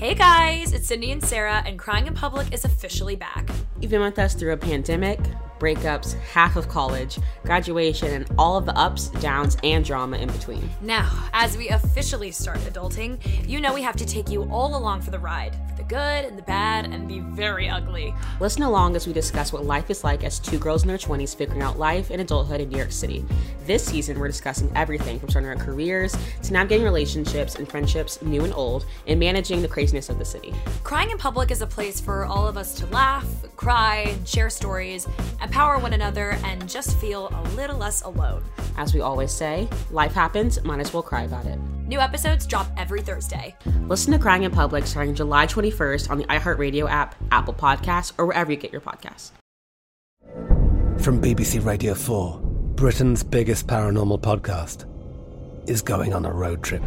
Hey guys, it's Cindy and Sarah, and Crying in Public is officially back. You've been with us through a pandemic, breakups, half of college, graduation, and all of the ups, downs, and drama in between. Now, as we officially start adulting, you know we have to take you all along for the ride, for the good and the bad and the very ugly. Listen along as we discuss what life is like as two girls in their 20s figuring out life and adulthood in New York City. This season, we're discussing everything from starting our careers to navigating relationships and friendships new and old and managing the craziness of the city. Crying in Public is a place for all of us to laugh, cry, share stories, empower one another, and just feel a little less alone. As we always say, life happens, might as well cry about it. New episodes drop every Thursday. Listen to Crying in Public starting July 21st on the iHeartRadio app, Apple Podcasts, or wherever you get your podcasts. From BBC Radio 4, Britain's biggest paranormal podcast is going on a road trip.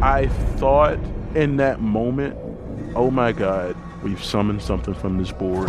I thought in that moment, oh my God, we've summoned something from this board.